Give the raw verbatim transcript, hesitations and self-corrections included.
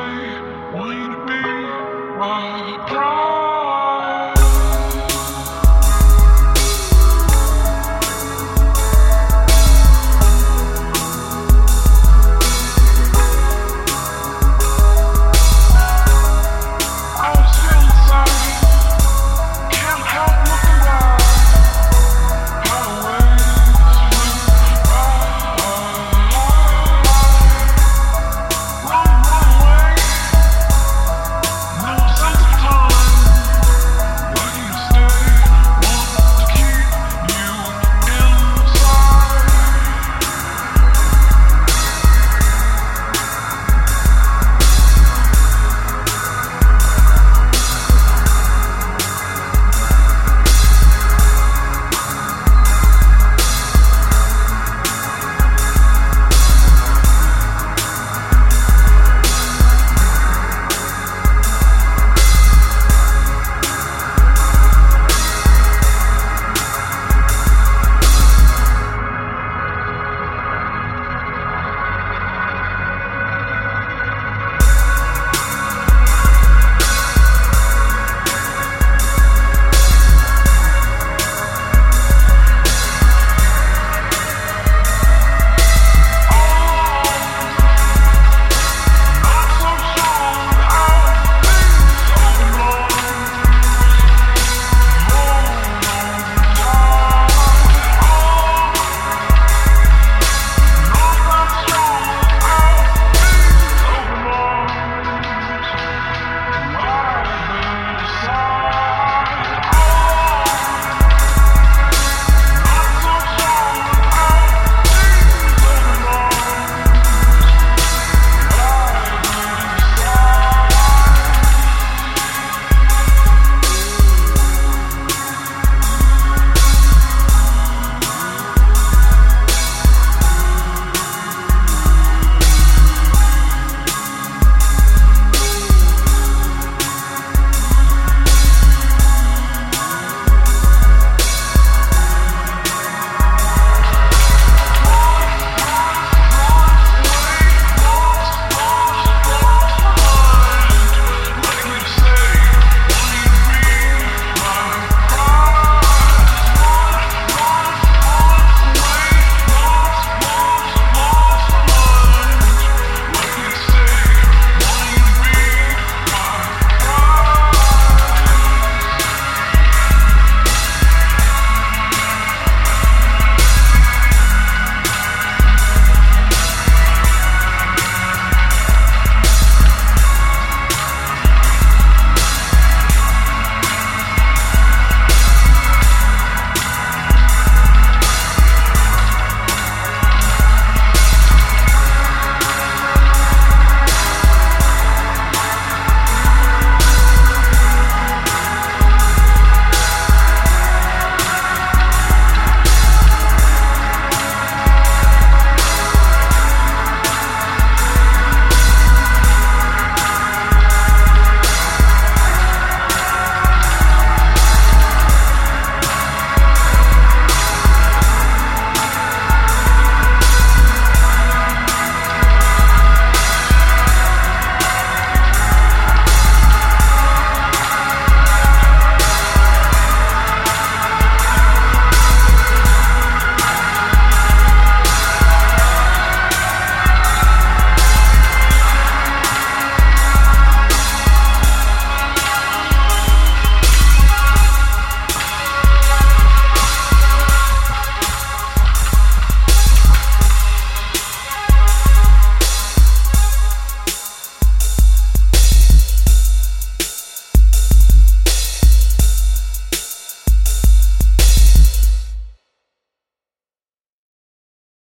I want you to be my pride.